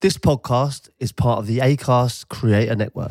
This podcast is part of the Acast Creator Network.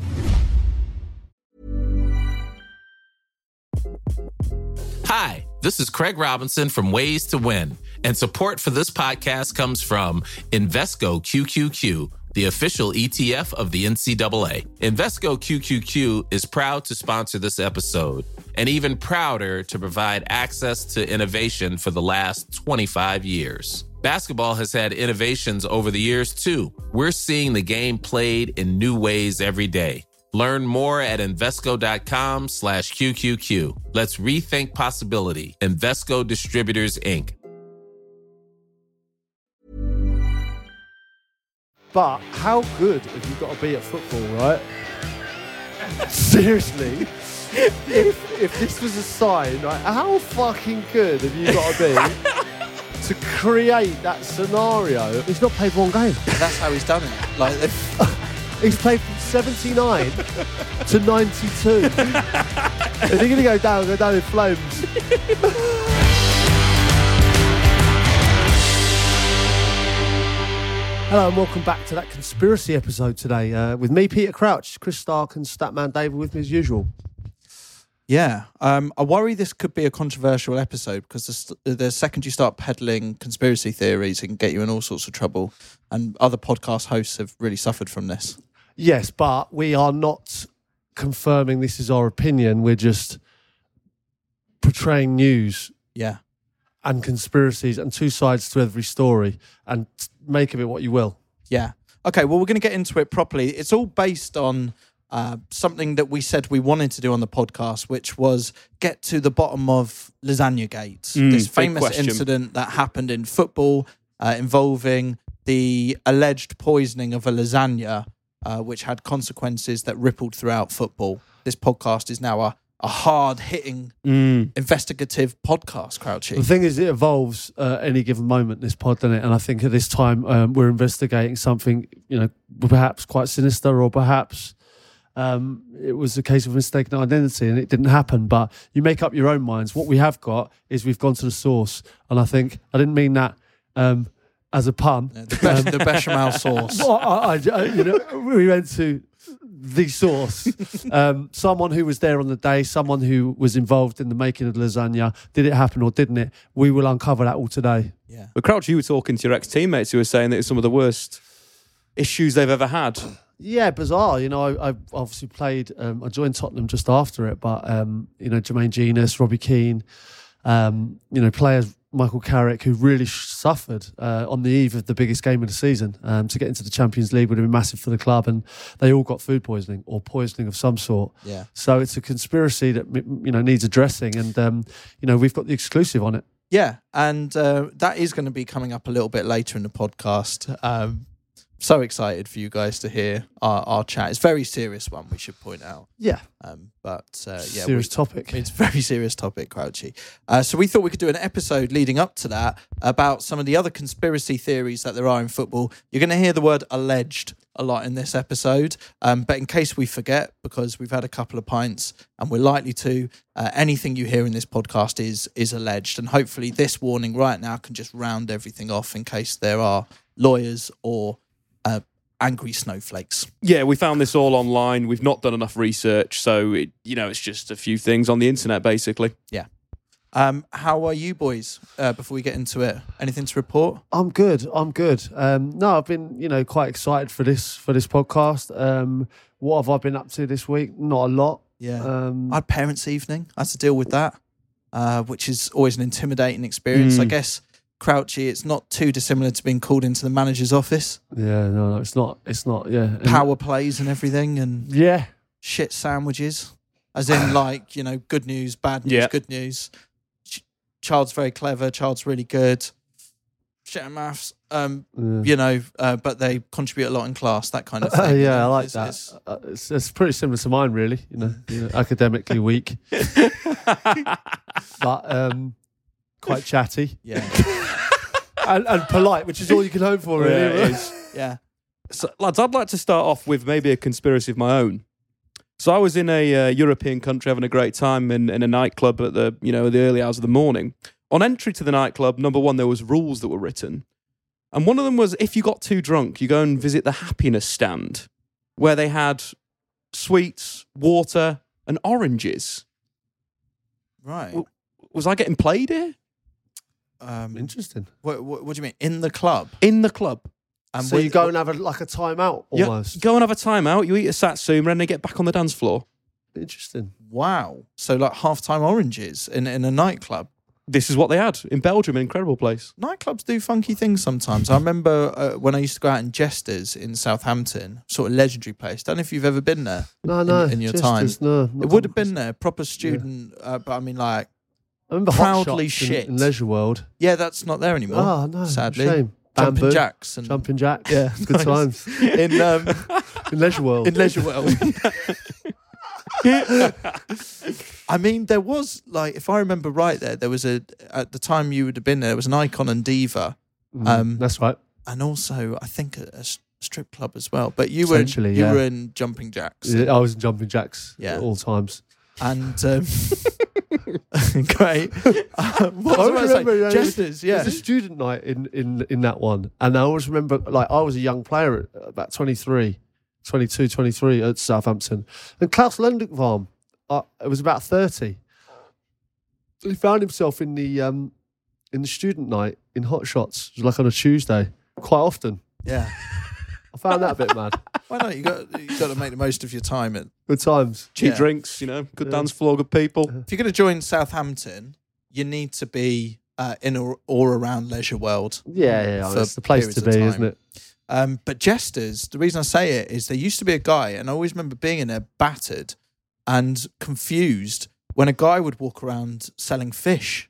Hi, this is Craig Robinson from Ways to Win, and support for this podcast comes from Invesco QQQ, the official ETF of the NCAA. Invesco QQQ is proud to sponsor this episode and even prouder to provide access to innovation for the last 25 years. Basketball has had innovations over the years, too. We're seeing the game played in new ways every day. Learn more at Invesco.com/QQQ. Let's rethink possibility. Invesco Distributors, Inc. But how good have you got to be at football, right? Seriously. If this was a sign, right, how fucking good have you got to be to create that scenario? He's not played one game. That's how he's done it. Like, he's played from 79 to 92. If you're going to go down in flames. Hello and welcome back to that conspiracy episode today. With me, Peter Crouch, Chris Stark and Statman Dave with me as usual. Yeah, I worry this could be a controversial episode because the second you start peddling conspiracy theories, it can get you in all sorts of trouble. And other podcast hosts have really suffered from this. Yes, but we are not confirming this is our opinion. We're just portraying news and conspiracies and two sides to every story, and make of it what you will. Yeah. Okay, well, we're going to get into it properly. It's all based on something that we said we wanted to do on the podcast, which was get to the bottom of Lasagna Gate, this famous incident that happened in football involving the alleged poisoning of a lasagna, which had consequences that rippled throughout football. This podcast is now a hard-hitting investigative podcast, Crouchy. The thing is, it evolves any given moment, this pod, doesn't it? And I think at this time, we're investigating something, you know, perhaps quite sinister, or perhaps it was a case of mistaken identity and it didn't happen, but you make up your own minds. What we have got is we've gone to the source, and I think, I didn't mean that as a pun. Yeah, the bechamel sauce. Well, we went to the source. Someone who was there on the day, someone who was involved in the making of the lasagna. Did it happen or didn't it? We will uncover that all today. Yeah. But Crouch, you were talking to your ex-teammates who were saying that it's some of the worst issues they've ever had. Yeah, bizarre. You know, I obviously played, I joined Tottenham just after it, but, you know, Jermaine Genius, Robbie Keane, you know, players, Michael Carrick, who really suffered on the eve of the biggest game of the season. To get into the Champions League would have been massive for the club, and they all got food poisoning or poisoning of some sort. Yeah. So it's a conspiracy that, you know, needs addressing, and, you know, we've got the exclusive on it. Yeah, and that is going to be coming up a little bit later in the podcast. So excited for you guys to hear our chat. It's a very serious one, we should point out. Yeah. Serious topic. It's a very serious topic, Crouchy. So we thought we could do an episode leading up to that about some of the other conspiracy theories that there are in football. You're going to hear the word alleged a lot in this episode, but in case we forget, because we've had a couple of pints and we're likely to, anything you hear in this podcast is alleged, and hopefully this warning right now can just round everything off in case there are lawyers or angry snowflakes. Yeah, we found this all online. We've not done enough research, so it's just a few things on the internet, basically. Yeah. How are you boys? Before we get into it, anything to report? I'm good. No, I've been, quite excited for this podcast. What have I been up to this week? Not a lot. Yeah. I had parents' evening. I had to deal with that, which is always an intimidating experience, I guess. Crouchy, it's not too dissimilar to being called into the manager's office. Yeah, no, it's not. Yeah, power plays and everything, and shit sandwiches, as in good news, bad news, good news. Child's very clever, child's really good. Shit at maths, but they contribute a lot in class. That kind of thing. Yeah, I like that. It's pretty similar to mine, really. Academically weak, but quite chatty, and polite, which is all you can hope for, really. Yeah, it is. Yeah. So, lads, I'd like to start off with maybe a conspiracy of my own. So, I was in a European country having a great time in a nightclub at the early hours of the morning. On entry to the nightclub, number one, there was rules that were written, And one of them was, if you got too drunk, you go and visit the happiness stand where they had sweets, water, and oranges. Right. Was I getting played here? Interesting. What do you mean? In the club? In the club. And so you go and have a timeout almost? Yeah, go and have a timeout, you eat a satsuma, and they get back on the dance floor. Interesting. Wow. So half-time oranges in a nightclub. This is what they had in Belgium, an incredible place. Nightclubs do funky things sometimes. I remember when I used to go out in Jesters in Southampton, sort of legendary place. Don't know if you've ever been there. In your Jesters, time. No, it would have been there, proper student, but I mean I remember proudly shit. In Leisure World. Yeah, that's not there anymore. Oh, no, sadly. Shame. Jumping Jacks. Jumping Jacks. Yeah, good times. In Leisure World. In Leisure World. I mean, there was if I remember right, there was at the time you would have been there was an Icon and Diva, that's right, and also I think a strip club as well. But you were in Jumping Jacks. I was in Jumping Jacks at all times, and great. I remember Jesters. Yeah, it was a student night in that one, and I always remember I was a young player, about 23 at Southampton. And Klaus Lundekvam, it was about 30. He found himself in the student night in Hot Shots, on a Tuesday, quite often. Yeah. I found that a bit mad. Why not? You've got to make the most of your time. Good times. Cheap drinks, good dance floor, good people. If you're going to join Southampton, you need to be in or around Leisure World. Yeah, it's the place to be, isn't it? But Jesters, the reason I say it is there used to be a guy, and I always remember being in there battered and confused when a guy would walk around selling fish.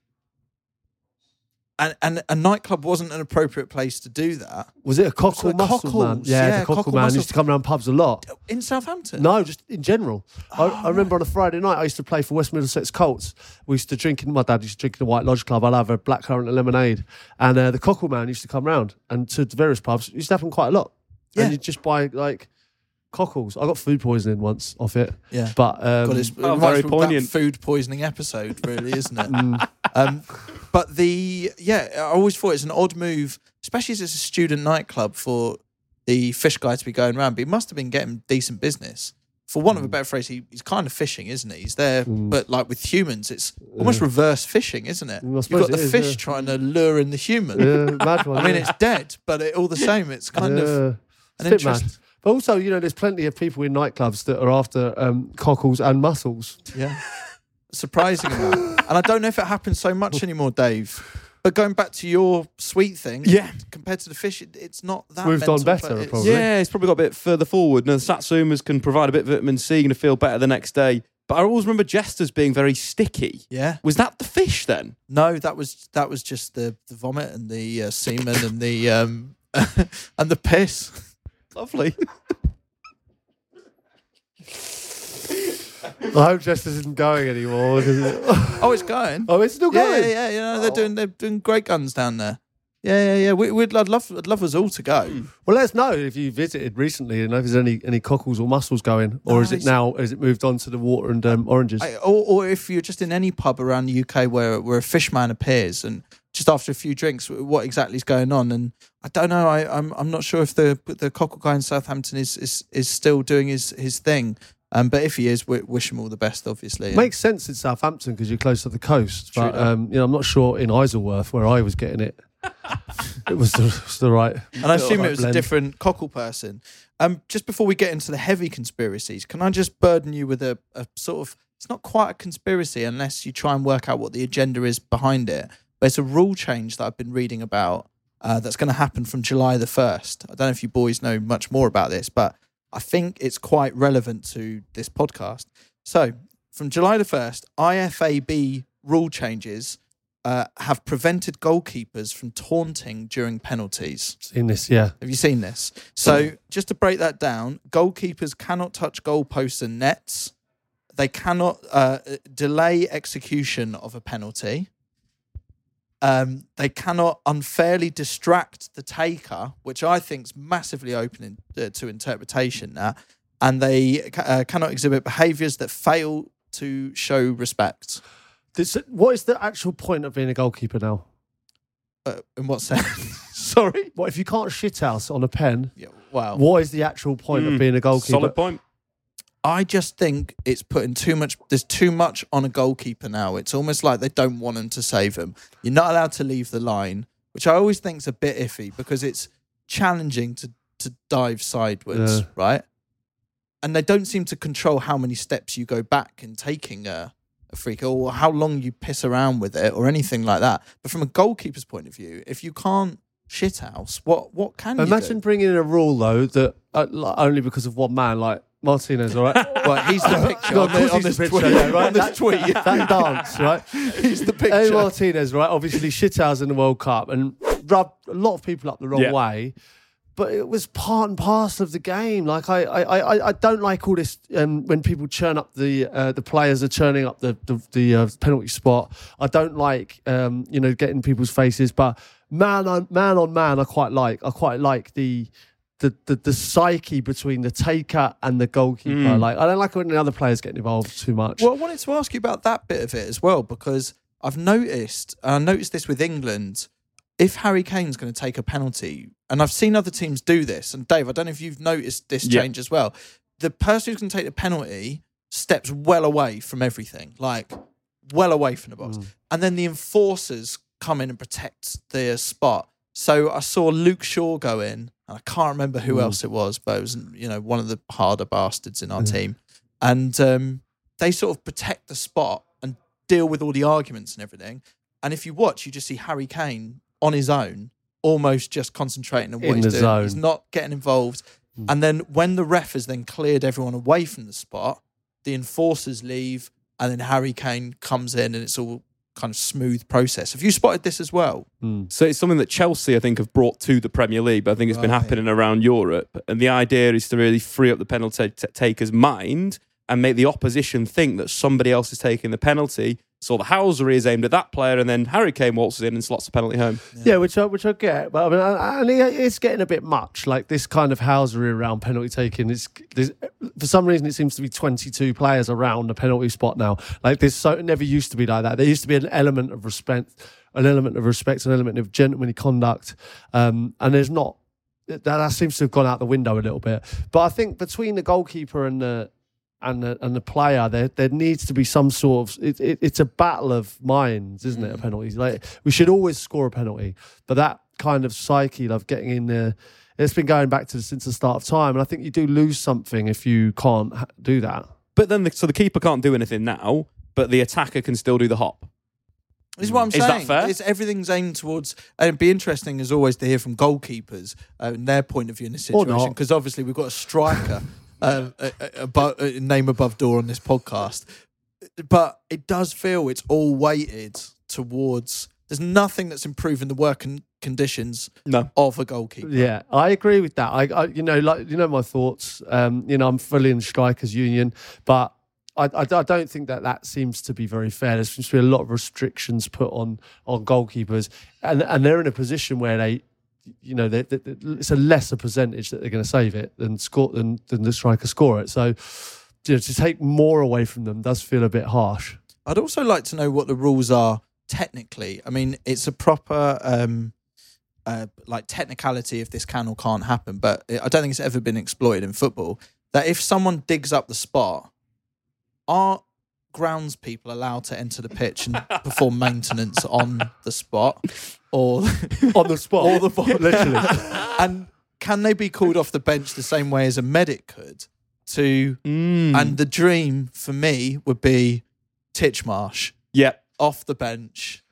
And a nightclub wasn't an appropriate place to do that. Was it a cockle mussel man? Yeah, the cockle man used to come around pubs a lot. In Southampton? No, just in general. I remember on a Friday night, I used to play for West Middlesex Colts. We used to drink in, my dad used to drink in the White Lodge Club. I'd have a blackcurrant and lemonade. And the cockle man used to come round and to various pubs. It used to happen quite a lot. Yeah. And you'd just buy, cockles. I got food poisoning once off it. Yeah. But it's very poignant. Food poisoning episode, really, isn't it? But I always thought it's an odd move, especially as it's a student nightclub, for the fish guy to be going around. But he must have been getting decent business. For want of a better phrase, he's kind of fishing, isn't he? He's there, but with humans, it's almost reverse fishing, isn't it? You've got the fish trying to lure in the human. Yeah, bad one. I mean, it's dead, but all the same, it's kind of an interesting... But also, there's plenty of people in nightclubs that are after cockles and mussels. Yeah. Surprising amount. And I don't know if it happens so much anymore, Dave. But going back to your sweet thing, compared to the fish, it's not that moved mental, on better, probably. Yeah, it's probably got a bit further forward. Now, the satsumas can provide a bit of vitamin C and feel better the next day. But I always remember Jesters being very sticky. Yeah. Was that the fish then? No, that was just the vomit and the semen and the and the piss. Lovely. I hope Jesters isn't going anymore. It's going. Oh, it's still going. Yeah. They're doing great guns down there. Yeah. I'd love us all to go. Well, let us know if you visited recently and if there's any cockles or mussels going, or is it now? Has it moved on to the water and oranges? Or if you're just in any pub around the UK where a fishman appears and just after a few drinks, what exactly is going on? And I don't know. I'm not sure if the cockle guy in Southampton is still doing his thing. But if he is, we wish him all the best, obviously. Makes sense in Southampton because you're close to the coast. But I'm not sure in Isleworth where I was getting it. It was the right. And I assume it was blend. A different cockle person. Just before we get into the heavy conspiracies, can I just burden you with a sort of... It's not quite a conspiracy unless you try and work out what the agenda is behind it. But it's a rule change that I've been reading about that's going to happen from July the 1st. I don't know if you boys know much more about this, but... I think it's quite relevant to this podcast. So, from July the 1st, IFAB rule changes have prevented goalkeepers from taunting during penalties. Seen this, yeah. Have you seen this? So, just to break that down, goalkeepers cannot touch goalposts and nets. They cannot delay execution of a penalty. They cannot unfairly distract the taker, which I think is massively open to interpretation now. And they cannot exhibit behaviours that fail to show respect. What is the actual point of being a goalkeeper now? In what sense? Sorry? What, if you can't shithouse on a pen, yeah, wow. What is the actual point of being a goalkeeper? Solid point. I just think it's putting too much... There's too much on a goalkeeper now. It's almost like they don't want him to save him. You're not allowed to leave the line, which I always think is a bit iffy because it's challenging to dive sideways, right? And they don't seem to control how many steps you go back in taking a free kick or how long you piss around with it or anything like that. But from a goalkeeper's point of view, if you can't shithouse, what can you do? Imagine bringing in a rule, though, that only because of one man, like Martinez, all right? Well, he's the picture on this tweet. That dance, right? He's the picture. A Martinez, right? Obviously, shithouse in the World Cup and rubbed a lot of people up the wrong way. But it was part and parcel of the game. Like I don't like all this when people churn up the players are churning up the penalty spot. I don't like getting people's faces. But man on man, I quite like the psyche between the taker and the goalkeeper. Like I don't like when the other players get involved too much. Well, I wanted to ask you about that bit of it as well because I've noticed, and I noticed this with England. If Harry Kane's going to take a penalty, and I've seen other teams do this, and Dave, I don't know if you've noticed this change as well. The person who's going to take the penalty steps well away from everything, like well away from the box. And then the enforcers come in and protect their spot. So I saw Luke Shaw go in, and I can't remember who else it was, but it was one of the harder bastards in our team. And they sort of protect the spot and deal with all the arguments and everything. And if you watch, you just see Harry Kane on his own, almost just concentrating on what he's doing. Zone. He's not getting involved. And then when the ref has then cleared everyone away from the spot, the enforcers leave and then Harry Kane comes in and it's all kind of smooth process. Have you spotted this as well? So it's something that Chelsea, I think, have brought to the Premier League, but I think it's been happening around Europe. And the idea is to really free up the penalty taker's mind and make the opposition think that somebody else is taking the penalty. So the housery is aimed at that player, and then Harry Kane waltzes in and slots the penalty home. Yeah, which I get, but I mean, it's getting a bit much. Like this kind of housery around penalty taking. It's for some reason it seems to be 22 players around the penalty spot now. Like this, so it never used to be like that. There used to be an element of respect, an element of gentlemanly conduct, and there's not. That seems to have gone out the window a little bit. But I think between the goalkeeper and the player, there needs to be some sort of it's a battle of minds, isn't it? A penalty, like we should always score a penalty, but that kind of psyche of getting in there, it's been going back to since the start of time, and I think you do lose something if you can't do that. But then, so the keeper can't do anything now, but the attacker can still do the hop. This is what I'm saying. Is that fair? It's everything's aimed towards, and it'd be interesting as always to hear from goalkeepers and their point of view in this situation, because obviously we've got a striker. A name above door on this podcast, but it does feel it's all weighted towards. There's nothing that's improving the working conditions of a goalkeeper. Yeah, I agree with that. I my thoughts. I'm fully in strikers' union, but I don't think that seems to be very fair. There seems to be a lot of restrictions put on goalkeepers, and they're in a position where they. It's a lesser percentage that they're going to save it than the striker score it. So to take more away from them does feel a bit harsh. I'd also like to know what the rules are technically. I mean, it's a proper technicality if this can or can't happen, but I don't think it's ever been exploited in football. That if someone digs up the spot, are grounds people allowed to enter the pitch and perform maintenance on the spot? Or on the spot. Or the spot, literally. And can they be called off the bench the same way as a medic could? And the dream for me would be Titchmarsh. Yep. Off the bench.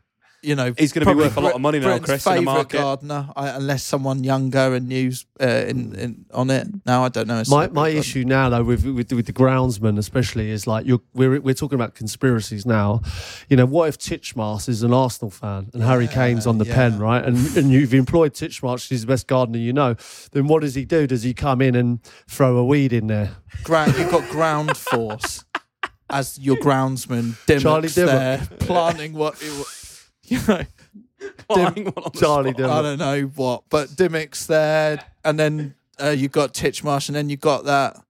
He's going to be worth a lot of money now, Britain's Chris, in the market. Gardener, unless someone younger and news on it. No, I don't know. My issue now, though, with the groundsman especially, is like we're talking about conspiracies now. What if Titchmarsh is an Arsenal fan and Harry Kane's on the pen, right? And you've employed Titchmarsh, he's the best gardener you know. Then what does he do? Does he come in and throw a weed in there? You've got ground force as your groundsman. Charlie Dimmock's there, planting what. Charlie Dimmock. I don't know what, but Dimmock's there, and then you've got Titchmarsh, and then you've got that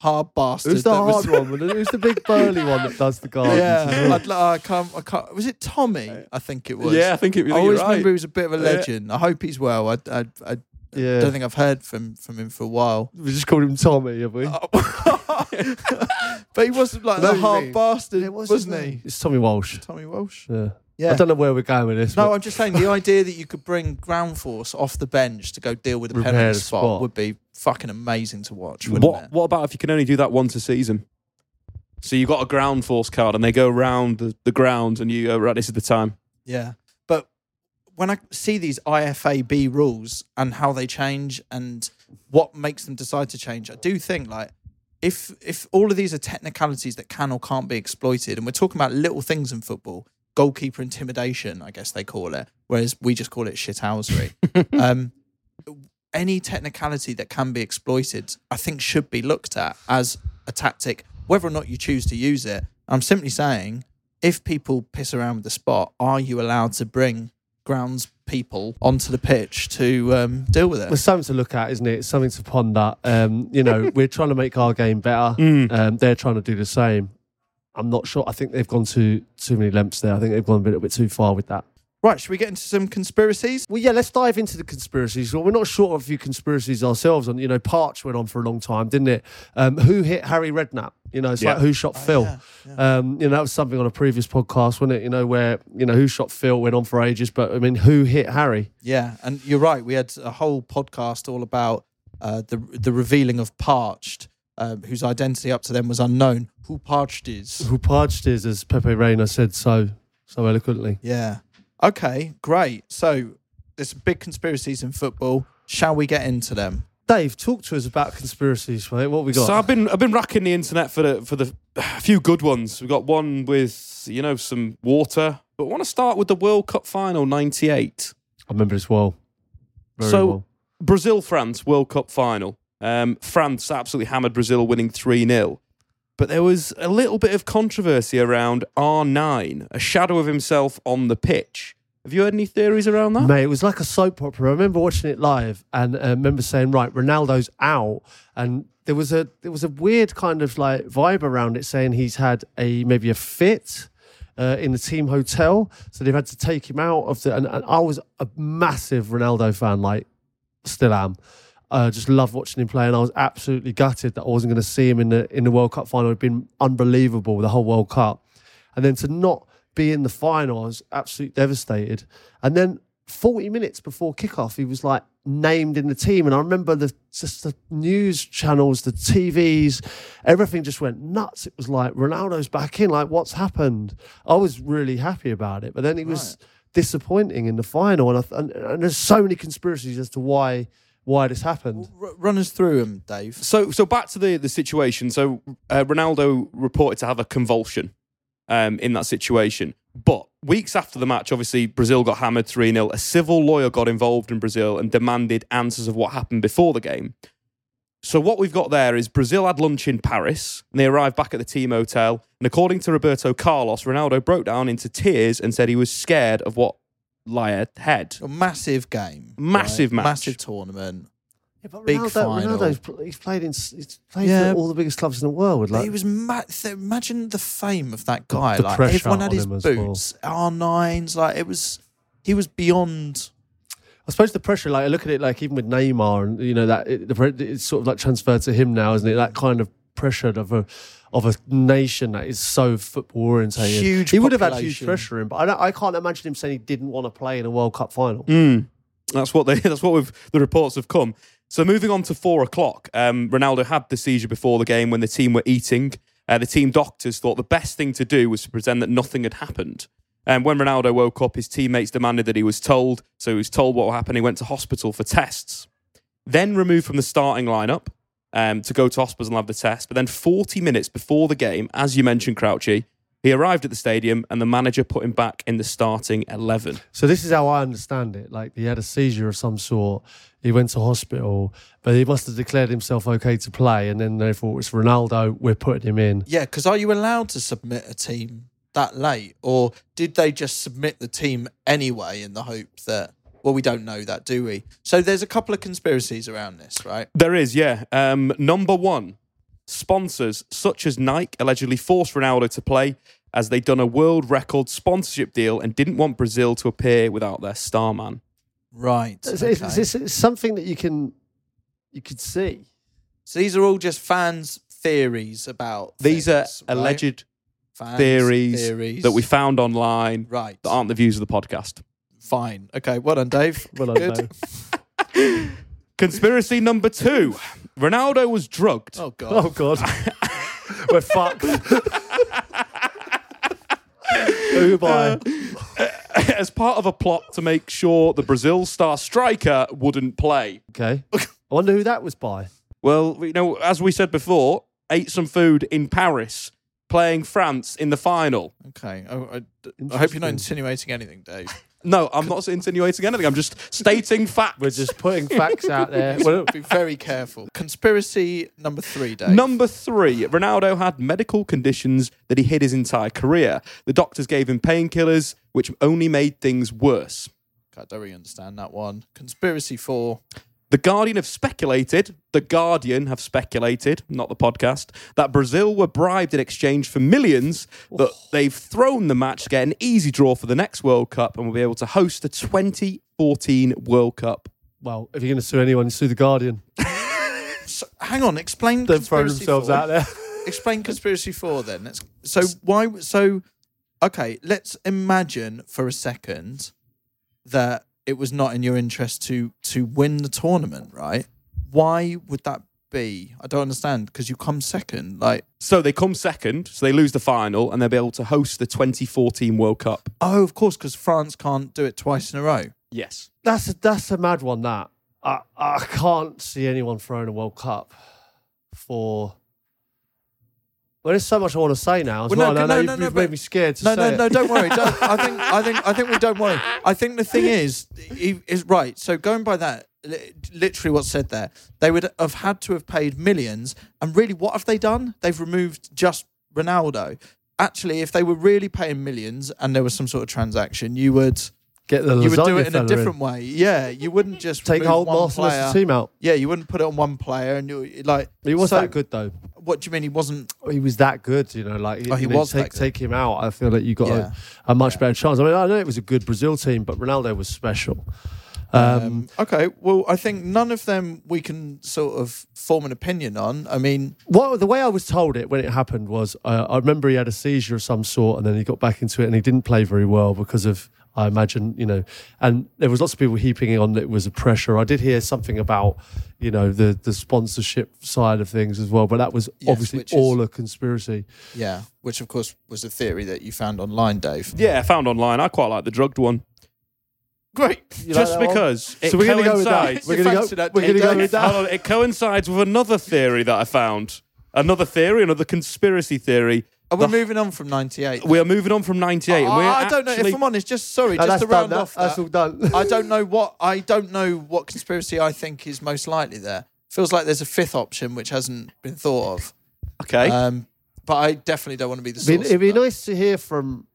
hard bastard. Who's the hard one? Who's the big burly one that does the gardens? Yeah, I can't. Was it Tommy? I think it was. Yeah, I think it was. I always remember he was a bit of a legend. I hope he's well. I don't think I've heard from him for a while. We just called him Tommy, have we? But he wasn't like the hard bastard, wasn't he? It's Tommy Walsh. Tommy Walsh. Yeah. Yeah. I don't know where we're going with this. No, I'm just saying the idea that you could bring Ground Force off the bench to go deal with a penalty spot would be fucking amazing to watch, wouldn't it? What about if you can only do that once a season? So you've got a Ground Force card and they go around the ground and you go, right, this is the time. Yeah. But when I see these IFAB rules and how they change and what makes them decide to change, I do think like, if all of these are technicalities that can or can't be exploited, and we're talking about little things in football, goalkeeper intimidation, I guess they call it, whereas we just call it shithousery. Any technicality that can be exploited, I think, should be looked at as a tactic, whether or not you choose to use it. I'm simply saying, if people piss around with the spot, are you allowed to bring grounds people onto the pitch to deal with it? Well, something to look at, isn't it? Something to ponder. We're trying to make our game better. They're trying to do the same. I'm not sure. I think they've gone too many lengths there. I think they've gone a little bit too far with that. Right, should we get into some conspiracies? Well, yeah, let's dive into the conspiracies. Well, we're not sure of a few conspiracies ourselves. And, Parch went on for a long time, didn't it? Who hit Harry Redknapp? Like who shot Phil? Yeah. That was something on a previous podcast, wasn't it? Where who shot Phil went on for ages. But, I mean, who hit Harry? Yeah, and you're right. We had a whole podcast all about the revealing of Parched, whose identity up to then was unknown. Who Parched is. Who Parched is, as Pepe Reina said so eloquently. Yeah. Okay, great. So there's big conspiracies in football. Shall we get into them? Dave, talk to us about conspiracies, mate. What have we got? So I've been racking the internet for the few good ones. We've got one with, some water. But I want to start with the World Cup final, 98. I remember this well. Very well. Brazil-France World Cup final. France absolutely hammered Brazil, winning 3-0. But there was a little bit of controversy around R9, a shadow of himself on the pitch. Have you heard any theories around that? Mate, it was like a soap opera. I remember watching it live and I remember saying, right, Ronaldo's out. And there was a weird kind of like vibe around it saying he's had maybe a fit in the team hotel. So they've had to take him out of and I was a massive Ronaldo fan, like still am. I just loved watching him play, and I was absolutely gutted that I wasn't going to see him in the World Cup final. It'd been unbelievable, the whole World Cup. And then to not be in the final, I was absolutely devastated. And then 40 minutes before kickoff, he was like named in the team. And I remember the news channels, the TVs, everything just went nuts. It was like, Ronaldo's back in, like, what's happened? I was really happy about it. But then it was disappointing in the final. And, and there's so many conspiracies as to why this happened. Run us through them, Dave. So back to the situation. So Ronaldo reported to have a convulsion in that situation. But weeks after the match, obviously, Brazil got hammered 3-0. A civil lawyer got involved in Brazil and demanded answers of what happened before the game. So what we've got there is Brazil had lunch in Paris and they arrived back at the team hotel. And according to Roberto Carlos, Ronaldo broke down into tears and said he was scared of what lie ahead. A massive game. Massive match. Massive tournament. Yeah, but big final. Ronaldo, he's played for all the biggest clubs in the world. Like, he was imagine the fame of that guy. Like, everyone had his boots, R9s. Like, he was beyond. I suppose the pressure, like I look at it like even with Neymar and it's sort of like transferred to him now, isn't it? That kind of pressure of a nation that is so football orientated. Huge he population. Would have had huge pressure in, but I can't imagine him saying he didn't want to play in a World Cup final. That's what the reports have come. So moving on to 4:00, Ronaldo had the seizure before the game when the team were eating. The team doctors thought the best thing to do was to pretend that nothing had happened. And when Ronaldo woke up, his teammates demanded that he was told. So he was told what happened. He went to hospital for tests. Then removed from the starting lineup. To go to hospital and have the test. But then 40 minutes before the game, as you mentioned, Crouchy, he arrived at the stadium and the manager put him back in the starting 11. So this is how I understand it. Like, he had a seizure of some sort. He went to hospital, but he must have declared himself okay to play. And then they thought, it's Ronaldo, we're putting him in. Yeah, because are you allowed to submit a team that late? Or did they just submit the team anyway in the hope that... Well, we don't know that, do we? So there's a couple of conspiracies around this, right? There is, yeah. Number one, Sponsors such as Nike allegedly forced Ronaldo to play as they'd done a world record sponsorship deal and didn't want Brazil to appear without their star man. Right. Okay. It's something that you could see. So these are all just fans' theories about these things, are alleged right? Fans, theories that we found online right. that aren't the views of the podcast. Fine. Okay, well done, Dave. Well done, Dave. Conspiracy number 2. Ronaldo was drugged. Oh, God. Oh, God. We're fucked. As part of a plot to make sure the Brazil star striker wouldn't play. Okay. I wonder who that was by. Well, you know, as we said before, ate some food in Paris, playing France in the final. Okay. I hope you're not insinuating anything, Dave. No, I'm not insinuating anything. I'm just stating facts. We're just putting facts out there. We'll be very careful. Conspiracy number 3, Dave. Number 3, Ronaldo had medical conditions that he hid his entire career. The doctors gave him painkillers, which only made things worse. I don't really understand that one. Conspiracy 4. The Guardian have speculated, not the podcast, that Brazil were bribed in exchange for millions, that they've thrown the match to get an easy draw for the next World Cup and will be able to host the 2014 World Cup. Well, if you're going to sue anyone, sue The Guardian. So, hang on, explain conspiracy 4. They've thrown themselves out there. Explain conspiracy 4 then. Okay, let's imagine for a second that it was not in your interest to win the tournament, right? Why would that be? I don't understand, because you come second. So they come second, so they lose the final, and they'll be able to host the 2014 World Cup. Oh, of course, because France can't do it twice in a row. Yes. That's a mad one, that. I can't see anyone throwing a World Cup for... Well, there's so much I want to say now. You've made me scared to say it. No, don't worry. I think we don't worry. I think the thing is right. So going by that, literally what's said there, they would have had to have paid millions. And really, what have they done? They've removed just Ronaldo. Actually, if they were really paying millions and there was some sort of transaction, you would... You would do it in a different way. Yeah, you wouldn't just take whole Barcelona's team out. Yeah, you wouldn't put it on one player, and you like. But he was that good though. What do you mean he wasn't? He was that good, you know. Like he was that good. Take him out. I feel like you got a much better chance. I mean, I know it was a good Brazil team, but Ronaldo was special. Okay, well, I think none of them we can sort of form an opinion on. I mean... Well, the way I was told it when it happened was, I remember he had a seizure of some sort and then he got back into it and he didn't play very well because of, I imagine, you know... And there was lots of people heaping on that it was a pressure. I did hear something about, you know, the sponsorship side of things as well, but that was obviously all a conspiracy. Yeah, which of course was a theory that you found online, Dave. Yeah, I found online. I quite like the drugged one. Great. You just like because it so we're coincides. We're going to go with that. It coincides with another theory that I found. Another conspiracy theory. Are we moving on from 98? We are moving on from 98. I don't know. If I'm honest, just to round off. That's all done. I don't know what conspiracy I think is most likely there. Feels like there's a fifth option which hasn't been thought of. Okay. But I definitely don't want to be the source. It'd be nice to hear from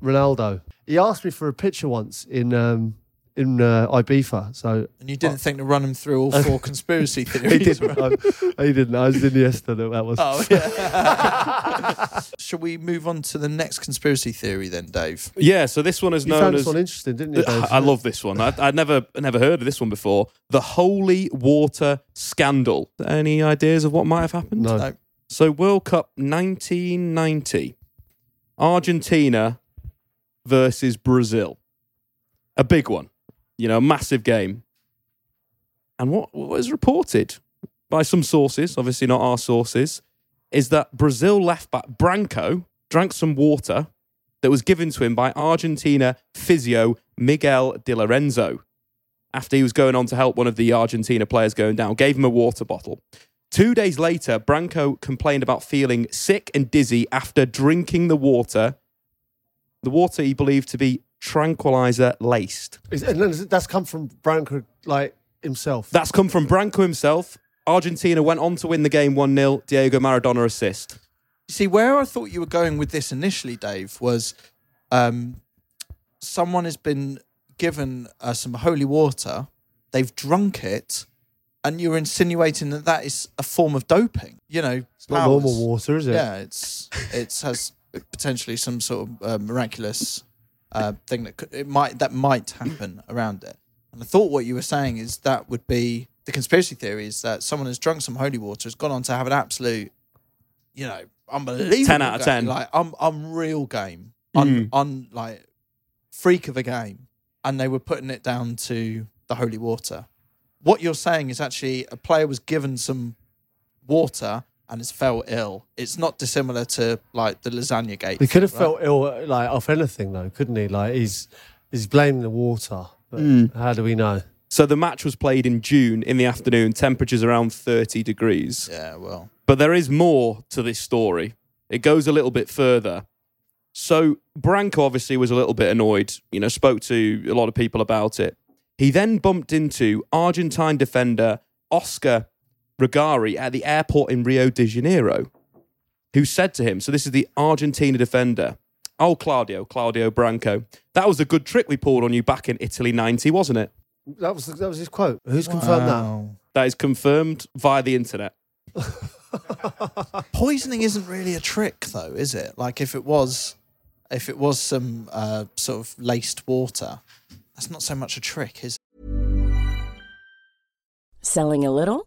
Ronaldo. He asked me for a picture once in Ibiza. And you didn't think to run him through all 4 conspiracy theories? He didn't. He didn't. I was in Iniesta that was. Oh, yeah. Shall we move on to the next conspiracy theory then, Dave? Yeah, so this one is known as... You found this one interesting, didn't you, Dave? I love this one. I'd never heard of this one before. The Holy Water Scandal. Any ideas of what might have happened? No. So World Cup 1990. Argentina versus Brazil. A big one. You know, a massive game. And what was reported by some sources, obviously not our sources, is that Brazil left-back Branco drank some water that was given to him by Argentina physio Miguel Di Lorenzo after he was going on to help one of the Argentina players going down, gave him a water bottle. 2 days later, Branco complained about feeling sick and dizzy after drinking the water. The water he believed to be tranquilizer laced. That's come from Branco himself. That's come from Branco himself. Argentina went on to win the game 1-0. Diego Maradona assist. You see, where I thought you were going with this initially, Dave, was someone has been given some holy water. They've drunk it. And you're insinuating that that is a form of doping. You know, it's not normal water, is it? Yeah, it has potentially some sort of miraculous thing that might happen around it. And I thought what you were saying is that would be the conspiracy theory is that someone has drunk some holy water, has gone on to have an absolute, you know, unbelievable 10 out of 10, like unreal game, like freak of a game, and they were putting it down to the holy water. What you're saying is actually a player was given some water and has felt ill. It's not dissimilar to like the lasagna gate. He could have felt ill like off anything though, couldn't he? Like he's blaming the water. But how do we know? So the match was played in June in the afternoon, temperatures around 30 degrees. Yeah, well. But there is more to this story. It goes a little bit further. So Branco obviously was a little bit annoyed, you know, spoke to a lot of people about it. He then bumped into Argentine defender Oscar Regari at the airport in Rio de Janeiro, who said to him, so this is the Argentina defender, "Oh, Claudio Branco, that was a good trick we pulled on you back in Italy 90, wasn't it?" That was his quote. Who's confirmed that? That is confirmed via the internet. Poisoning isn't really a trick, though, is it? Like, if it was some sort of laced water, that's not so much a trick, is it? Selling a little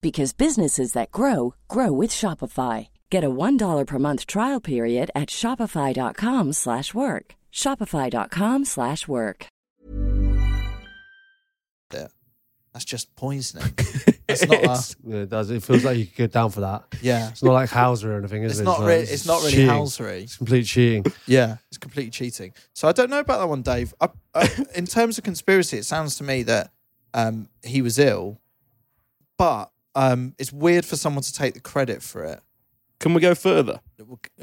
Because businesses that grow, grow with Shopify. Get a $1 per month trial period at shopify.com/work. Shopify.com/work. Yeah. That's just poisoning. It's not it does. It feels like you could go down for that. Yeah. It's not like Hauser or anything, is it? It's not really Hauser-y. It's complete cheating. Yeah, it's complete cheating. So I don't know about that one, Dave. In terms of conspiracy, it sounds to me that he was ill, but it's weird for someone to take the credit for it. Can we go further?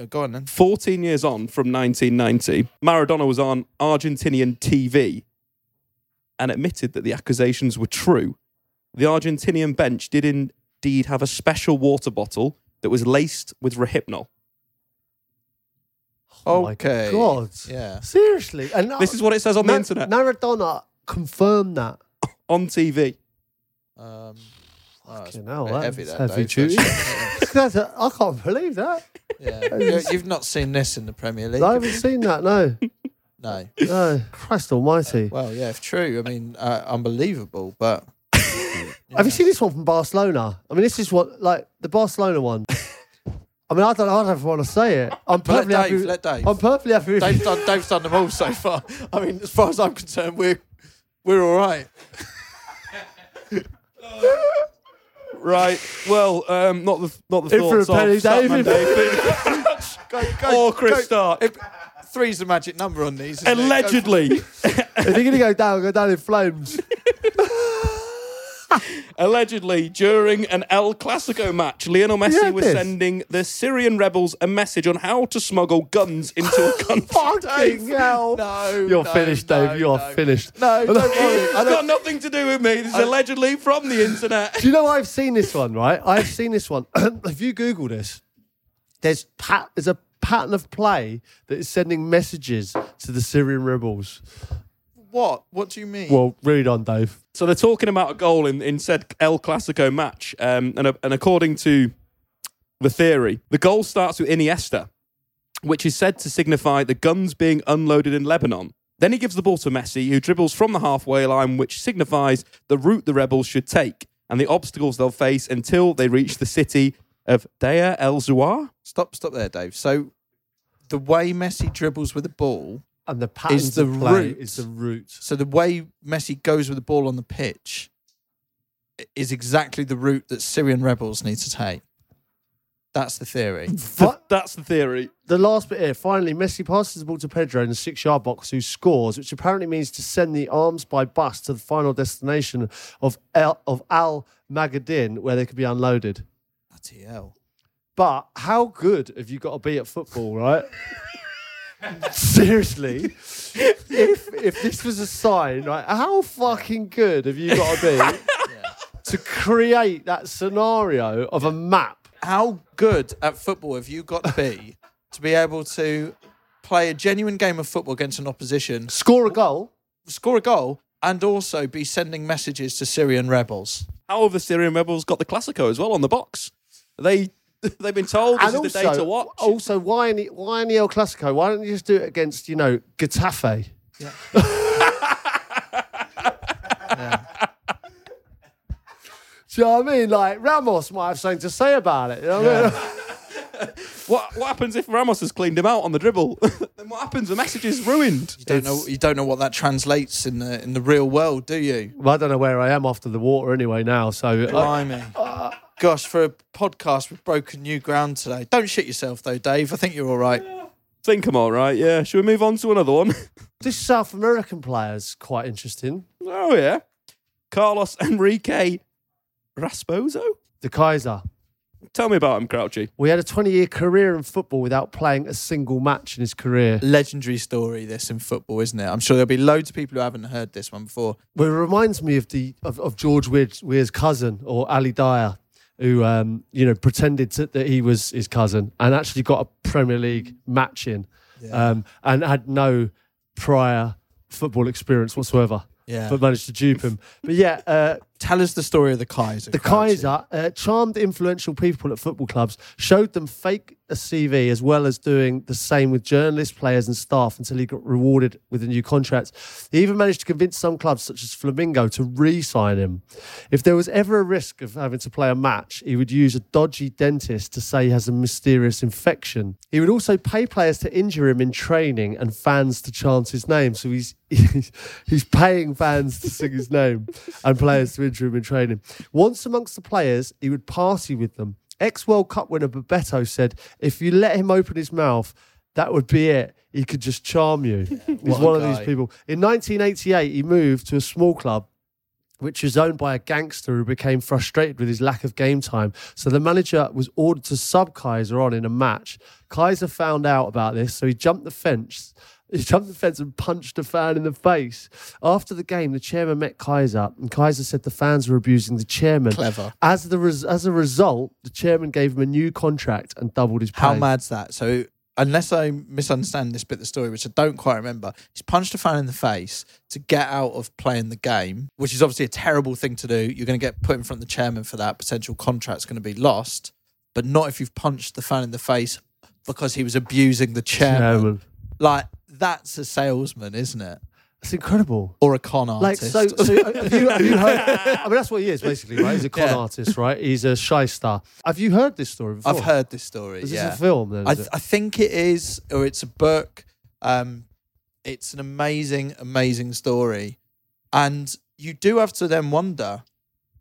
Go on then. 14 years on from 1990, Maradona was on Argentinian TV and admitted that the accusations were true. The Argentinian bench did indeed have a special water bottle that was laced with Rohypnol. Oh, okay. My God. Yeah. Seriously. And this is what it says on the internet. Maradona confirmed that. On TV. Fucking hell, that's heavy duty. I can't believe that. Yeah, you've not seen this in the Premier League. I haven't seen that, no. No. Christ almighty. Well, yeah, if true, I mean, unbelievable, but... Have you seen this one from Barcelona? I mean, this is what, like, the Barcelona one. I mean, I don't want to say it. I'm perfectly happy with Dave's done them all so far. I mean, as far as I'm concerned, we're all right. Right. Well, not the thoughts of Statman Dave. Or Chris Stark. Three's the magic number on these. Allegedly. If you're going to go down in flames. Allegedly, during an El Clasico match, Lionel Messi was sending the Syrian rebels a message on how to smuggle guns into a country. Fucking hell. No. You're finished, Dave. You're finished. No, don't worry. It's got nothing to do with me. This is allegedly from the internet. Do you know I've seen this one, right? I've seen this one. If you Google this, there's a pattern of play that is sending messages to the Syrian rebels. What? What do you mean? Well, read on, Dave. So they're talking about a goal in said El Clasico match. And according to the theory, the goal starts with Iniesta, which is said to signify the guns being unloaded in Lebanon. Then he gives the ball to Messi, who dribbles from the halfway line, which signifies the route the rebels should take and the obstacles they'll face until they reach the city of Deir el-Zouar. Stop there, Dave. So the way Messi dribbles with the ball... And the pattern is the route. Is the route. So the way Messi goes with the ball on the pitch is exactly the route that Syrian rebels need to take. That's the theory. What? That's the theory. The last bit here. Finally, Messi passes the ball to Pedro in the 6-yard box, who scores, which apparently means to send the arms by bus to the final destination of Al Magadin, where they could be unloaded. Bloody hell. But how good have you got to be at football, right? Seriously, if this was a sign, right, how fucking good have you got to be to create that scenario of a map? How good at football have you got to be able to play a genuine game of football against an opposition, score a goal, and also be sending messages to Syrian rebels? How have the Syrian rebels got the Clasico as well on the box? They've been told this is the day to watch. Also, why in the El Clasico? Why don't you just do it against, Getafe? Yeah. Yeah. Do you know what I mean? Like, Ramos might have something to say about it. You know what I mean? What happens if Ramos has cleaned him out on the dribble? Then what happens? The message is ruined. You don't know what that translates in the real world, do you? Well, I don't know where I am after the water anyway now, so... Blimey. Gosh, for a podcast, we've broken new ground today. Don't shit yourself, though, Dave. I think you're all right. Yeah. I think I'm all right, yeah. Should we move on to another one? This South American player is quite interesting. Oh, yeah. Carlos Enrique Rasposo? The Kaiser. Tell me about him, Crouchy. Well, he had a 20-year career in football without playing a single match in his career. Legendary story, this, in football, isn't it? I'm sure there'll be loads of people who haven't heard this one before. Well, it reminds me of George Weir's cousin, or Ali Dyer, who pretended that he was his cousin and actually got a Premier League match in, and had no prior football experience whatsoever, but managed to dupe him. But yeah, tell us the story of the Kaiser. The Kaiser charmed influential people at football clubs, showed them fake a CV as well as doing the same with journalists, players and staff until he got rewarded with a new contract. He even managed to convince some clubs such as Flamengo to re-sign him. If there was ever a risk of having to play a match, he would use a dodgy dentist to say he has a mysterious infection. He would also pay players to injure him in training and fans to chant his name. So he's paying fans to sing his name and players to injure him in training. Once amongst the players, he would party with them. Ex-World Cup winner Bebeto said, if you let him open his mouth, that would be it. He could just charm you. He's one of these people. In 1988, he moved to a small club, which was owned by a gangster who became frustrated with his lack of game time. So the manager was ordered to sub Kaiser on in a match. Kaiser found out about this, so he jumped the fence. He jumped the fence and punched a fan in the face. After the game, the chairman met Kaiser, and Kaiser said the fans were abusing the chairman. Clever. As a result, the chairman gave him a new contract and doubled his pay. How mad's that? So, unless I misunderstand this bit of the story, which I don't quite remember, he's punched a fan in the face to get out of playing the game, which is obviously a terrible thing to do. You're going to get put in front of the chairman for that. Potential contract's going to be lost, but not if you've punched the fan in the face because he was abusing the chairman. Like... That's a salesman, isn't it? That's incredible. Or a con artist. Have you heard? I mean, that's what he is, basically, right? He's a con artist, right? He's a shyster. Have you heard this story before? I've heard this story, Is this a film, then? I think it is, or it's a book. It's an amazing, amazing story. And you do have to then wonder,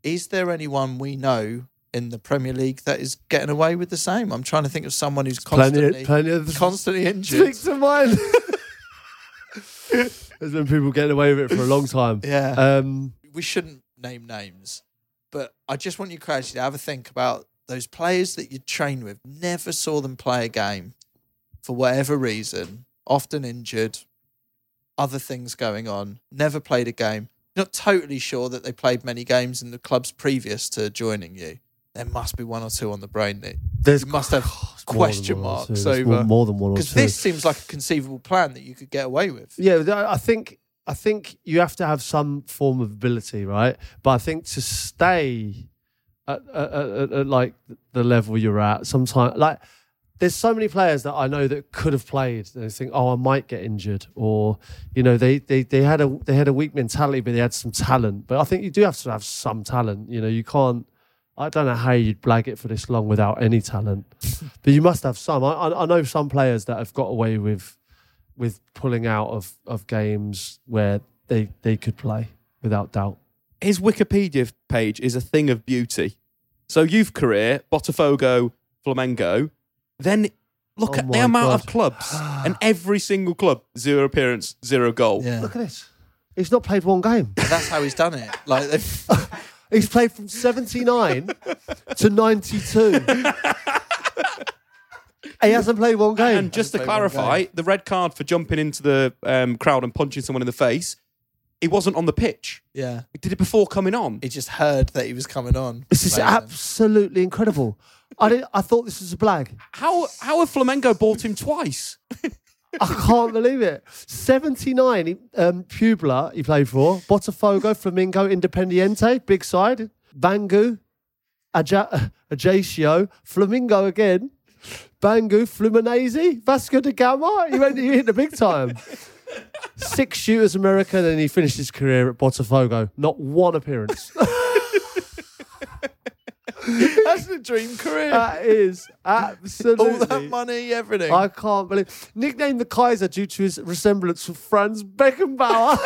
is there anyone we know in the Premier League that is getting away with the same? I'm trying to think of someone who's constantly injured. Speak to mine. There's been people getting away with it for a long time. Yeah. We shouldn't name names, but I just want you, Crouch, to have a think about those players that you train with, never saw them play a game for whatever reason, often injured, other things going on, never played a game. Not totally sure that they played many games in the clubs previous to joining you. There must be one or two on the brain that you must have question marks over. More than one or two. Because this seems like a conceivable plan that you could get away with. Yeah, I think you have to have some form of ability, right? But I think to stay at like the level you're at, sometimes like there's so many players that I know that could have played. They think, oh, I might get injured, or they had a weak mentality, but they had some talent. But I think you do have to have some talent. You can't. I don't know how you'd blag it for this long without any talent, but you must have some. I know some players that have got away with pulling out of games where they could play, without doubt. His Wikipedia page is a thing of beauty. So youth career, Botafogo, Flamengo, then Look at the amount of clubs, and every single club, zero appearance, zero goal. Yeah. Look at it. He's not played one game. That's how he's done it. Like he's played from 79 to 92. He hasn't played one game. And just to clarify, the red card for jumping into the crowd and punching someone in the face, he wasn't on the pitch. Yeah. He did it before coming on. He just heard that he was coming on. This is absolutely incredible. I thought this was a blag. How have Flamengo bought him twice? I can't believe it. 79, Puebla he played for. Botafogo, Flamengo, Independiente, big side. Bangu, Ajaccio, Flamengo again. Bangu, Fluminense, Vasco da Gama. He hit the big time. 6 shooters America, then he finished his career at Botafogo. Not one appearance. That's the dream career. That is absolutely. All that money, everything. I can't believe it. Nicknamed the Kaiser due to his resemblance to Franz Beckenbauer.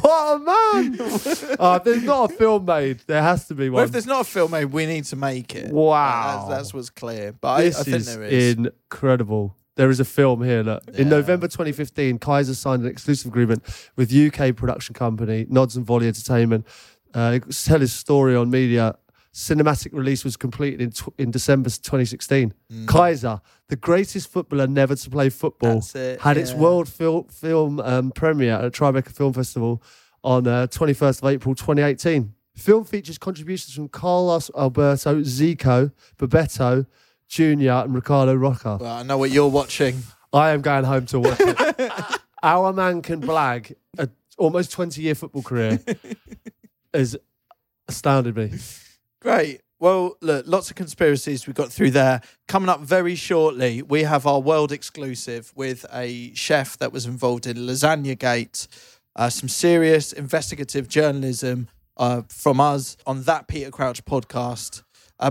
What a man. There's not a film made. There has to be one. Well, if there's not a film made, we need to make it. Wow. That's what's clear. But I think there is. Incredible. There is a film here, look. Yeah. In November 2015, Kaiser signed an exclusive agreement with UK production company Nods and Volley Entertainment. Tell his story on media. Cinematic release was completed in December 2016. Mm. Kaiser, the greatest footballer never to play football, had its world film premiere at Tribeca Film Festival on 21st of April 2018. Film features contributions from Carlos Alberto, Zico, Bebeto Jr. and Ricardo Roca. Well, I know what you're watching. I am going home to watch it. Our man can blag an almost 20-year football career. Has astounded me. Great. Well, look, lots of conspiracies we got through there. Coming up very shortly, we have our world exclusive with a chef that was involved in Lasagna Gate. Some serious investigative journalism from us on that Peter Crouch podcast.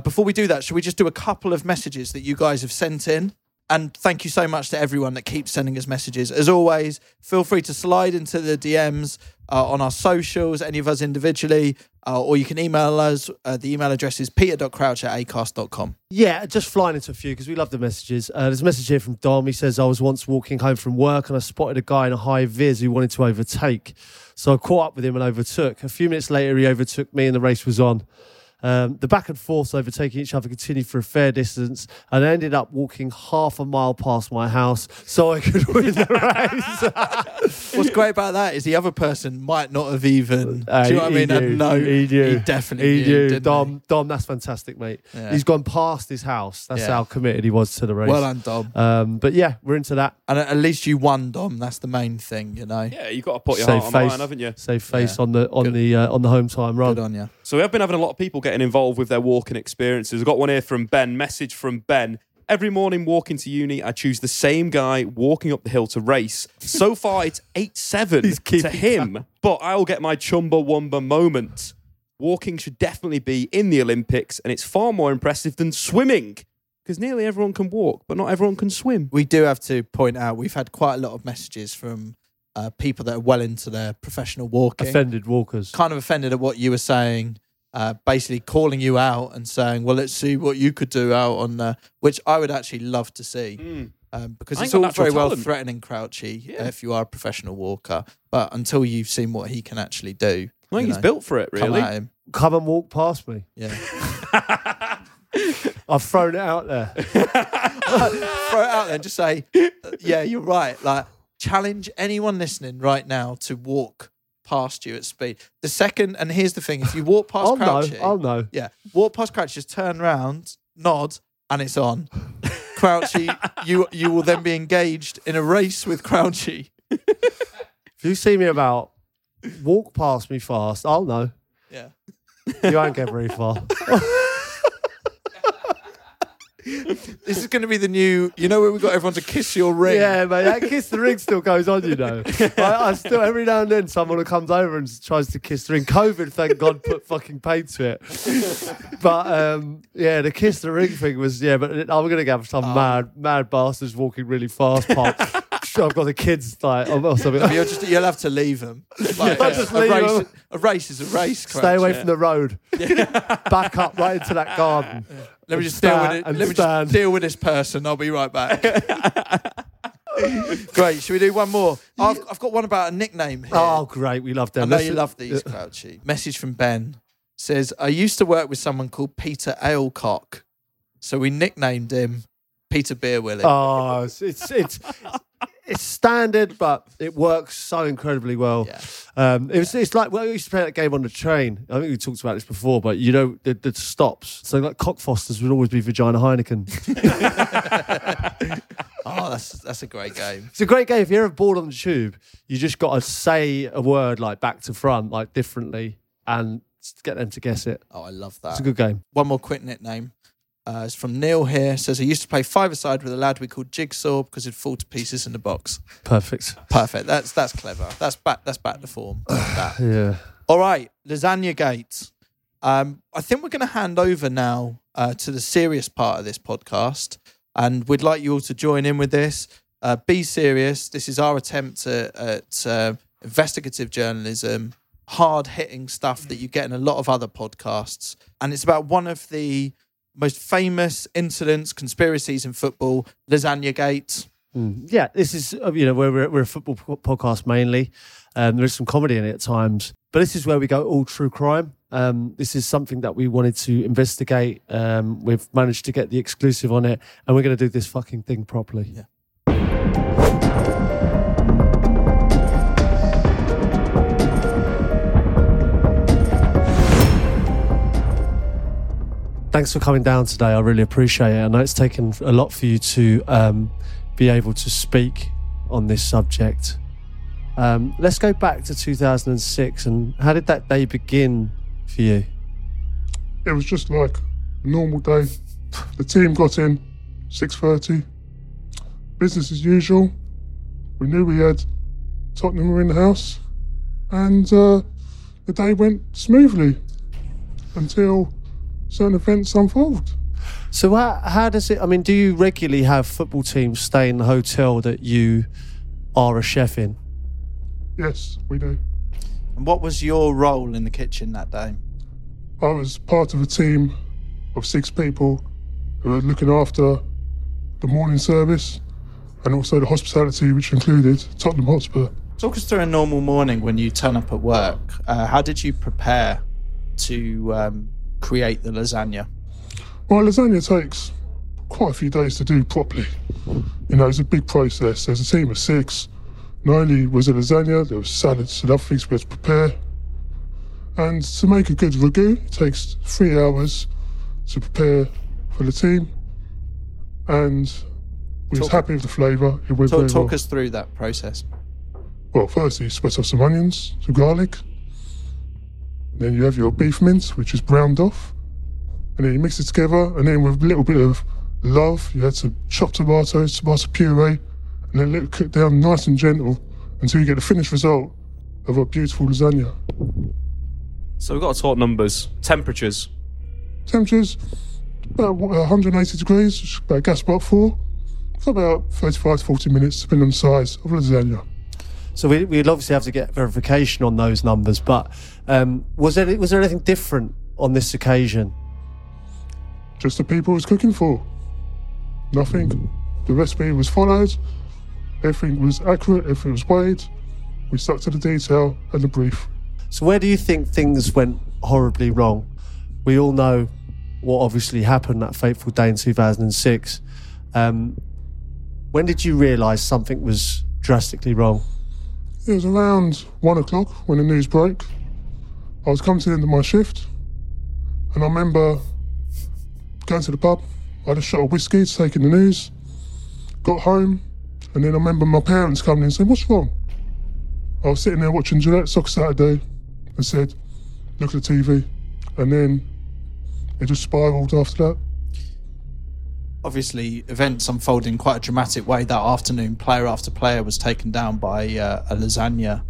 Before we do that, should we just do a couple of messages that you guys have sent in? And thank you so much to everyone that keeps sending us messages. As always, feel free to slide into the DMs on our socials, any of us individually, or you can email us. The email address is peter.crouch@acast.com. Yeah, just flying into a few because we love the messages. There's a message here from Dom. He says, I was once walking home from work and I spotted a guy in a high vis who wanted to overtake. So I caught up with him and overtook. A few minutes later, he overtook me and the race was on. The back and forth overtaking each other continued for a fair distance and I ended up walking half a mile past my house so I could win the race. What's great about that is the other person might not have even... do you know what I mean? No, he definitely knew. Dom, that's fantastic, mate. Yeah. He's gone past his house. That's how committed he was to the race. Well done, Dom. But yeah, we're into that. And at least you won, Dom. That's the main thing, you know? Yeah, you've got to put your heart on mine, haven't you? Save face on the home time run. Good on you. So we have been having a lot of people getting involved with their walking experiences. I've got one here from Ben. Message from Ben. Every morning walking to uni, I choose the same guy walking up the hill to race. So far, it's 8-7 to him, but I will get my Chumbawamba moment. Walking should definitely be in the Olympics, and it's far more impressive than swimming. Because nearly everyone can walk, but not everyone can swim. We do have to point out, we've had quite a lot of messages from... people that are well into their professional walking. Offended walkers. Kind of offended at what you were saying, basically calling you out and saying, well, let's see what you could do out on the... Which I would actually love to see. Mm. Because it's all very well threatening Crouchy if you are a professional walker. But until you've seen what he can actually do... I think he's built for it, really. Come at him. Come and walk past me. Yeah. I've thrown it out there. Throw it out there and just say, yeah, you're right. Like... Challenge anyone listening right now to walk past you at speed. The second, and here's the thing, if you walk past Crouchy... I'll know. Yeah. Walk past Crouchy, just turn round, nod, and it's on. Crouchy, you will then be engaged in a race with Crouchy. If you see me about, walk past me fast, I'll know. Yeah. You won't get very far. This is going to be the new... You know where we got everyone to kiss your ring? Yeah, mate. That kiss the ring still goes on, you know. I still... Every now and then, someone comes over and tries to kiss the ring. COVID, thank God, put fucking paid to it. But, yeah, the kiss the ring thing was... Yeah, but I'm going to have some mad bastards walking really fast past... I've got the kids like or something. I mean, you'll have to leave them. Like, Just leave them. A race is a race. Crouch. Stay away from the road. Back up right into that garden. Let me just deal with it. Let me just deal with this person. I'll be right back. Great. Should we do one more? I've got one about a nickname here. Oh, great. We love them. I know you love these, Crouchy. Message from Ben says, I used to work with someone called Peter Alecock, so we nicknamed him Peter Beer Willie. Oh, it's standard, but it works so incredibly well. Yeah. It's like, well, we used to play that game on the train. I think we talked about this before, but you know, the stops. So like Cockfosters would always be Vagina Heineken. Oh, that's a great game. It's a great game. If you're ever bored on the tube, you just got to say a word like back to front, like differently, and get them to guess it. Oh, I love that. It's a good game. One more quick nickname. It's from Neil here. It says, I used to play five-a-side with a lad we called Jigsaw because he'd fall to pieces in the box. Perfect. That's clever. That's back to form. Yeah. All right, Lasagna Gate. I think we're going to hand over now to the serious part of this podcast. And we'd like you all to join in with this. Be serious. This is our attempt at investigative journalism, hard-hitting stuff that you get in a lot of other podcasts. And it's about one of the most famous incidents, conspiracies in football, Lasagna Gate. Yeah, this is, we're a football podcast mainly. There's some comedy in it at times. But this is where we go all true crime. This is something that we wanted to investigate. We've managed to get the exclusive on it, and we're going to do this fucking thing properly. Yeah. Thanks for coming down today. I really appreciate it. I know it's taken a lot for you to be able to speak on this subject. Let's go back to 2006, and how did that day begin for you? It was just like a normal day. The team got in 6:30. Business as usual. We knew we had Tottenham were in the house, and the day went smoothly until certain events unfold. So how does it? I mean, do you regularly have football teams stay in the hotel that you are a chef in? Yes, we do. And what was your role in the kitchen that day? I was part of a team of 6 people who were looking after the morning service and also the hospitality, which included Tottenham Hotspur. Talk us through a normal morning when you turn up at work. How did you prepare to create the lasagna? Well, lasagna takes quite a few days to do properly. It's a big process. There's a team of 6. Not only was it lasagna, there was salads and other things we had to prepare. And to make a good ragu, it takes 3 hours to prepare for the team. And we was happy with the flavour. It went very well. Talk us through that process. Well, firstly, you split off some onions, some garlic. Then you have your beef mince, which is browned off. And then you mix it together. And then with a little bit of love, you had some chopped tomatoes, tomato puree, and then let it cook down nice and gentle until you get the finished result of a beautiful lasagna. So we've got to talk numbers. Temperatures, about 180 degrees, which is about gas mark 4, for about 35 to 40 minutes, depending on the size of lasagna. So we'd obviously have to get verification on those numbers, but was there anything different on this occasion? Just the people it was cooking for. Nothing. The recipe was followed. Everything was accurate, everything was weighed. We stuck to the detail and the brief. So where do you think things went horribly wrong? We all know what obviously happened that fateful day in 2006. When did you realise something was drastically wrong? It was around 1:00 when the news broke. I was coming to the end of my shift, and I remember going to the pub. I had a shot of whiskey to take in the news, got home, and then I remember my parents coming in and saying, "What's wrong?" I was sitting there watching Gillette Soccer Saturday and said, "Look at the TV." And then it just spiralled after that. Obviously, events unfolded in quite a dramatic way that afternoon. Player after player was taken down by a lasagna.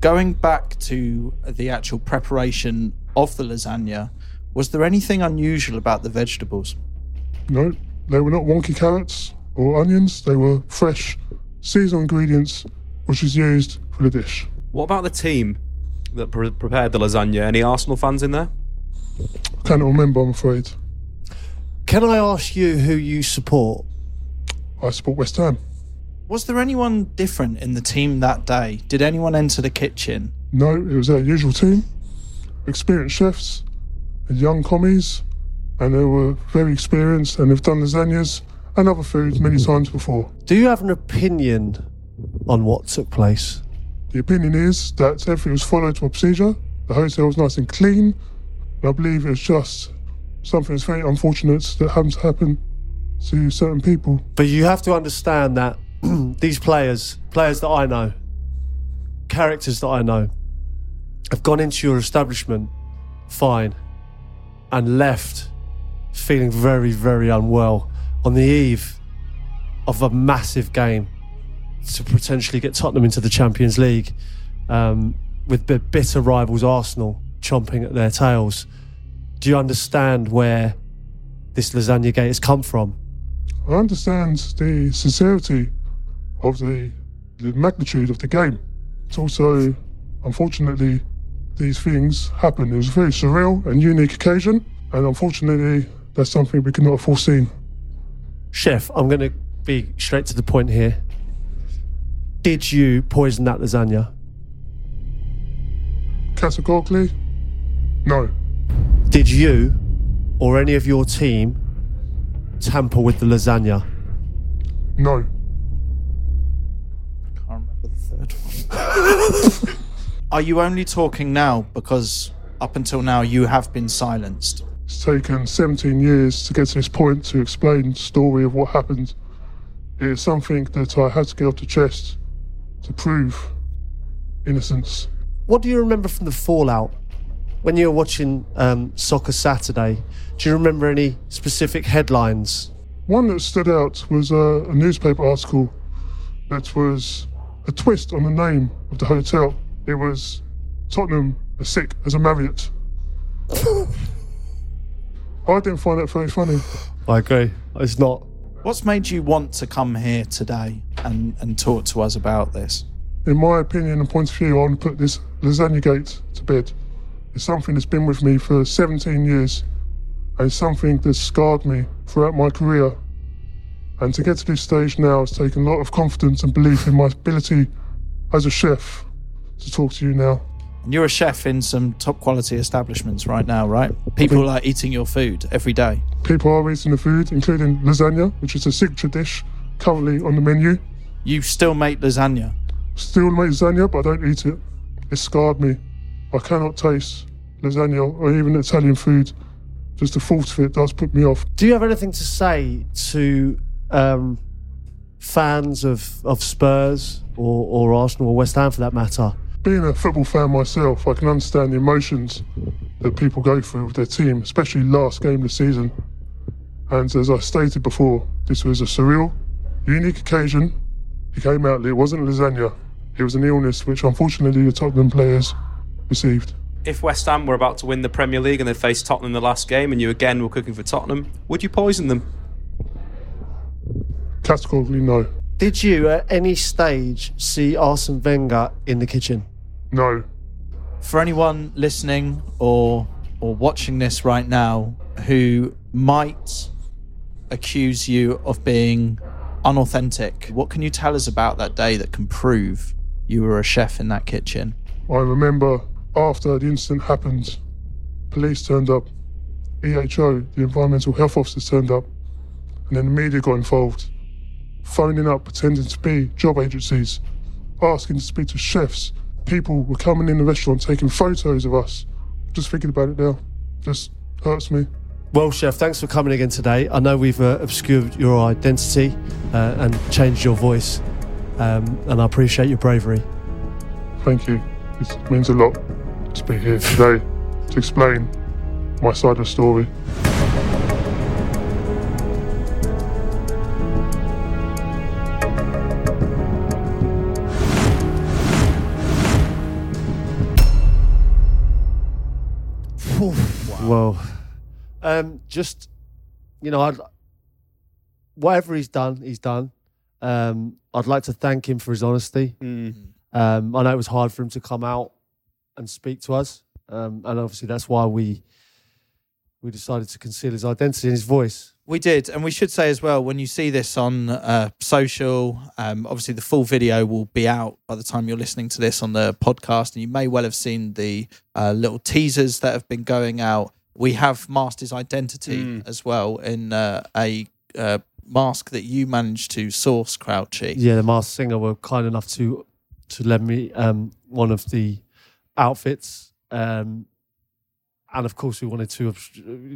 Going back to the actual preparation of the lasagna, was there anything unusual about the vegetables? No, they were not wonky carrots or onions. They were fresh, seasonal ingredients, which is used for the dish. What about the team that prepared the lasagna? Any Arsenal fans in there? I cannot remember, I'm afraid. Can I ask you who you support? I support West Ham. Was there anyone different in the team that day? Did anyone enter the kitchen? No, it was our usual team. Experienced chefs and young commies, and they were very experienced, and they've done lasagnas and other foods many times before. Do you have an opinion on what took place? The opinion is that everything was followed to a procedure. The hotel was nice and clean. And I believe it was just something that's very unfortunate that happens to happen to certain people. But you have to understand that these players that I know, characters that I know, have gone into your establishment fine and left feeling very, very unwell on the eve of a massive game to potentially get Tottenham into the Champions League, with the bitter rivals Arsenal chomping at their tails. Do you understand where this lasagna gate has come from? I understand the sincerity of the magnitude of the game. It's also, unfortunately, these things happen. It was a very surreal and unique occasion, and unfortunately, that's something we could not have foreseen. Chef, I'm going to be straight to the point here. Did you poison that lasagna? Categorically, no. Did you, or any of your team, tamper with the lasagna? No. I can't remember the third one. Are you only talking now because up until now you have been silenced? It's taken 17 years to get to this point to explain the story of what happened. It is something that I had to get off the chest to prove innocence. What do you remember from the fallout? When you were watching Soccer Saturday, do you remember any specific headlines? One that stood out was a newspaper article that was a twist on the name of the hotel. It was Tottenham as sick as a Marriott. I didn't find that very funny. I agree. It's not. What's made you want to come here today and talk to us about this? In my opinion and point of view, I want to put this lasagna gate to bed. It's something that's been with me for 17 years, and it's something that's scarred me throughout my career. And to get to this stage now has taken a lot of confidence and belief in my ability as a chef to talk to you now. And you're a chef in some top quality establishments right now, right? People are eating your food every day. People are eating the food, including lasagna, which is a signature dish currently on the menu. You still make lasagna? Still make lasagna, but I don't eat it. It scarred me. I cannot taste lasagna or even Italian food. Just the thought of it does put me off. Do you have anything to say to fans of Spurs or Arsenal or West Ham for that matter? Being a football fan myself, I can understand the emotions that people go through with their team, especially last game of the season. And as I stated before, this was a surreal, unique occasion. It came out that it wasn't lasagna. It was an illness which unfortunately the Tottenham players received. If West Ham were about to win the Premier League and they faced Tottenham in the last game and you again were cooking for Tottenham, would you poison them? Categorically no. Did you at any stage see Arsene Wenger in the kitchen? No. For anyone listening or watching this right now who might accuse you of being unauthentic, what can you tell us about that day that can prove you were a chef in that kitchen? I remember after the incident happened, police turned up, EHO, the Environmental Health Officer, turned up, and then the media got involved, phoning up, pretending to be job agencies, asking to speak to chefs. People were coming in the restaurant, taking photos of us. Just thinking about it now, just hurts me. Well, Chef, thanks for coming again today. I know we've obscured your identity and changed your voice, and I appreciate your bravery. Thank you. It means a lot to be here today to explain my side of the story. Wow. Well, whatever he's done, he's done. I'd like to thank him for his honesty. I know it was hard for him to come out and speak to us. And obviously that's why we decided to conceal his identity and his voice. We did. And we should say as well, when you see this on social, obviously the full video will be out by the time you're listening to this on the podcast. And you may well have seen the little teasers that have been going out. We have masked his identity as well in a mask that you managed to source, Crouchy. Yeah, the Masked Singer were kind enough to lend me one of the outfits. And of course, we wanted to,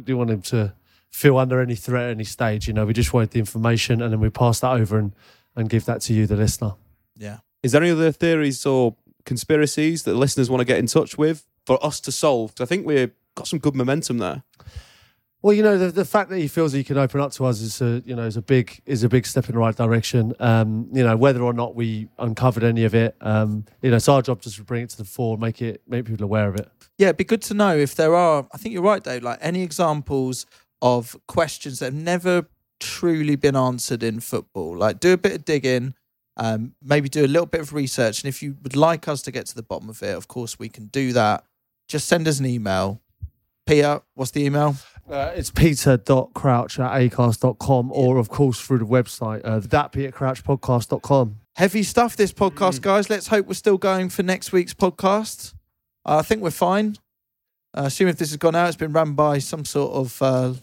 we want him to feel under any threat at any stage. You know, we just wanted the information and then we pass that over and give that to you, the listener. Yeah. Is there any other theories or conspiracies that the listeners want to get in touch with for us to solve? Because I think we've got some good momentum there. Well, you know, the fact that he feels that he can open up to us is a big step in the right direction. You know, whether or not we uncovered any of it, you know, it's our job just to bring it to the fore, make people aware of it. Yeah, it'd be good to know if there are. I think you're right, Dave. Like any examples of questions that have never truly been answered in football. Like do a bit of digging, maybe do a little bit of research, and if you would like us to get to the bottom of it, of course we can do that. Just send us an email. Peter, what's the email? It's peter.crouch@acast.com or, of course, through the website, thatpetercrouchpodcast.com. Heavy stuff, this podcast, guys. Let's hope we're still going for next week's podcast. I think we're fine. Assuming if this has gone out, it's been run by some sort of... well,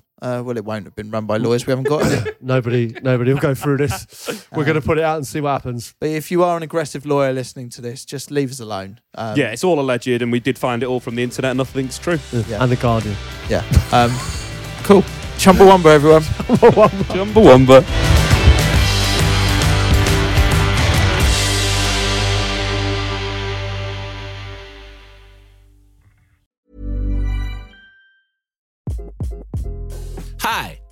it won't have been run by lawyers. We haven't got any. Nobody will go through this. We're going to put it out and see what happens. But if you are an aggressive lawyer listening to this, just leave us alone. Yeah, it's all alleged and we did find it all from the internet and nothing's true. Yeah. And The Guardian. Yeah. Cool. Chumbawamba, everyone. Chumbawamba. Chumbawamba. Hi,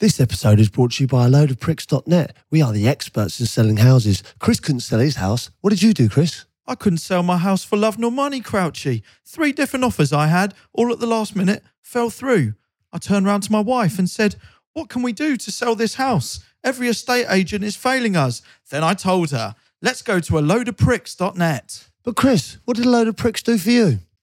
This episode is brought to you by a load of pricks.net. We are the experts in selling houses. Chris couldn't sell his house. What did you do, Chris? I couldn't sell my house for love nor money, Crouchy. 3 different offers I had, all at the last minute, fell through. I turned round to my wife and said, "What can we do to sell this house? Every estate agent is failing us." Then I told her, "Let's go to a load of pricks.net." But Chris, what did a load of pricks do for you?